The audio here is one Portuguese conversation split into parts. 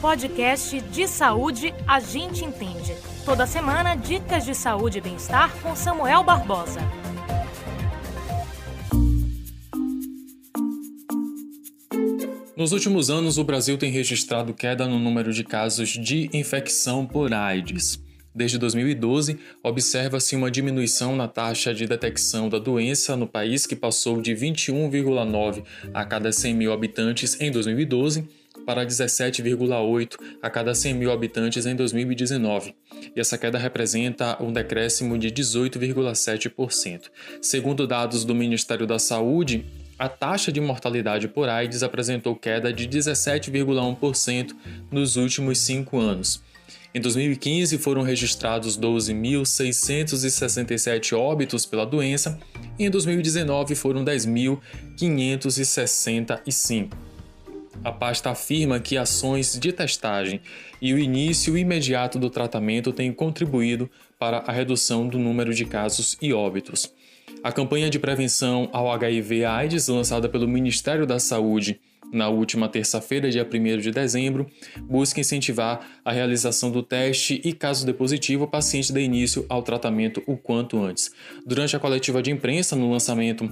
podcast de saúde a gente entende. Toda semana, dicas de saúde e bem-estar com Samuel Barbosa. Nos últimos anos, o Brasil tem registrado queda no número de casos de infecção por AIDS. Desde 2012, observa-se uma diminuição na taxa de detecção da doença no país, que passou de 21,9 a cada 100 mil habitantes em 2012 para 17,8 a cada 100 mil habitantes em 2019. E essa queda representa um decréscimo de 18,7%. Segundo dados do Ministério da Saúde, a taxa de mortalidade por AIDS apresentou queda de 17,1% nos últimos 5 anos. Em 2015, foram registrados 12.667 óbitos pela doença e em 2019 foram 10.565. A pasta afirma que ações de testagem e o início imediato do tratamento têm contribuído para a redução do número de casos e óbitos. A campanha de prevenção ao HIV-AIDS, lançada pelo Ministério da Saúde na última terça-feira, dia 1º de dezembro, busca incentivar a realização do teste e, caso dê positivo, o paciente dê início ao tratamento o quanto antes. Durante a coletiva de imprensa, no lançamento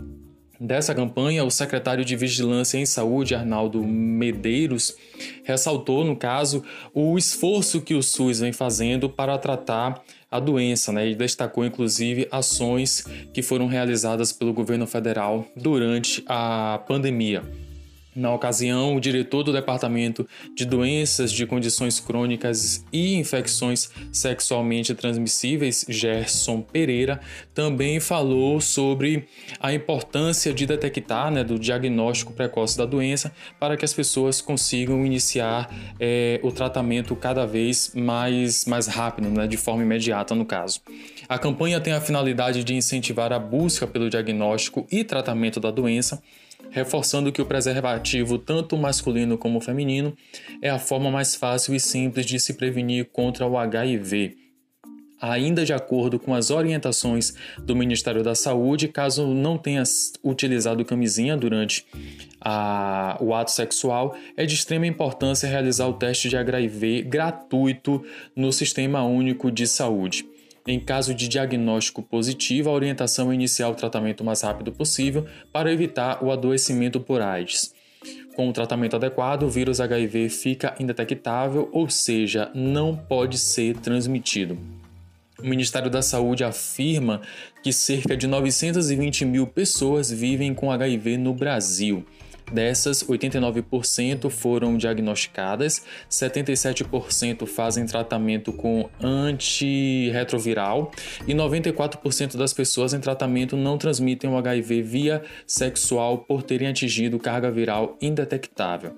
dessa campanha, o secretário de Vigilância em Saúde, Arnaldo Medeiros, ressaltou, no caso, o esforço que o SUS vem fazendo para tratar a doença, né? E destacou, inclusive, ações que foram realizadas pelo governo federal durante a pandemia. Na ocasião, o diretor do Departamento de Doenças de Condições Crônicas e Infecções Sexualmente Transmissíveis, Gerson Pereira, também falou sobre a importância de detectar, do diagnóstico precoce da doença para que as pessoas consigam iniciar o tratamento cada vez mais rápido, de forma imediata, no caso. A campanha tem a finalidade de incentivar a busca pelo diagnóstico e tratamento da doença, reforçando que o preservativo, tanto masculino como feminino, é a forma mais fácil e simples de se prevenir contra o HIV. Ainda de acordo com as orientações do Ministério da Saúde, caso não tenha utilizado camisinha durante o ato sexual, é de extrema importância realizar o teste de HIV gratuito no Sistema Único de Saúde. Em caso de diagnóstico positivo, a orientação é iniciar o tratamento o mais rápido possível para evitar o adoecimento por AIDS. Com o tratamento adequado, o vírus HIV fica indetectável, ou seja, não pode ser transmitido. O Ministério da Saúde afirma que cerca de 920 mil pessoas vivem com HIV no Brasil. Dessas, 89% foram diagnosticadas, 77% fazem tratamento com antirretroviral e 94% das pessoas em tratamento não transmitem o HIV via sexual por terem atingido carga viral indetectável.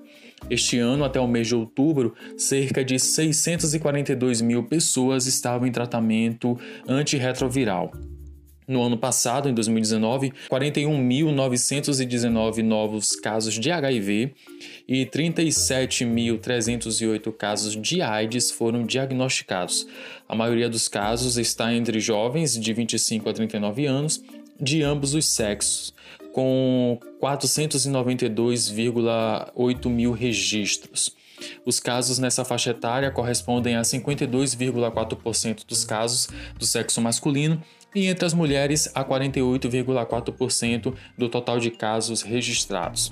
Este ano, até o mês de outubro, cerca de 642 mil pessoas estavam em tratamento antirretroviral. No ano passado, em 2019, 41.919 novos casos de HIV e 37.308 casos de AIDS foram diagnosticados. A maioria dos casos está entre jovens de 25 a 39 anos, de ambos os sexos, com 492,8 mil registros. Os casos nessa faixa etária correspondem a 52,4% dos casos do sexo masculino e entre as mulheres a 48,4% do total de casos registrados.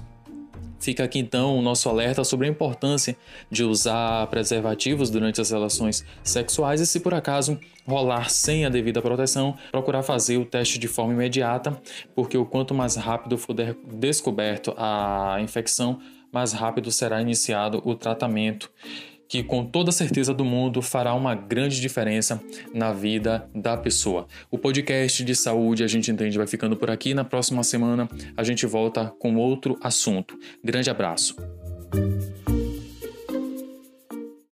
Fica aqui então o nosso alerta sobre a importância de usar preservativos durante as relações sexuais e, se por acaso rolar sem a devida proteção, procurar fazer o teste de forma imediata, porque o quanto mais rápido for descoberto a infecção, mais rápido será iniciado o tratamento, que com toda certeza do mundo fará uma grande diferença na vida da pessoa. O podcast de saúde A Gente Entende vai ficando por aqui. Na próxima semana a gente volta com outro assunto. Grande abraço!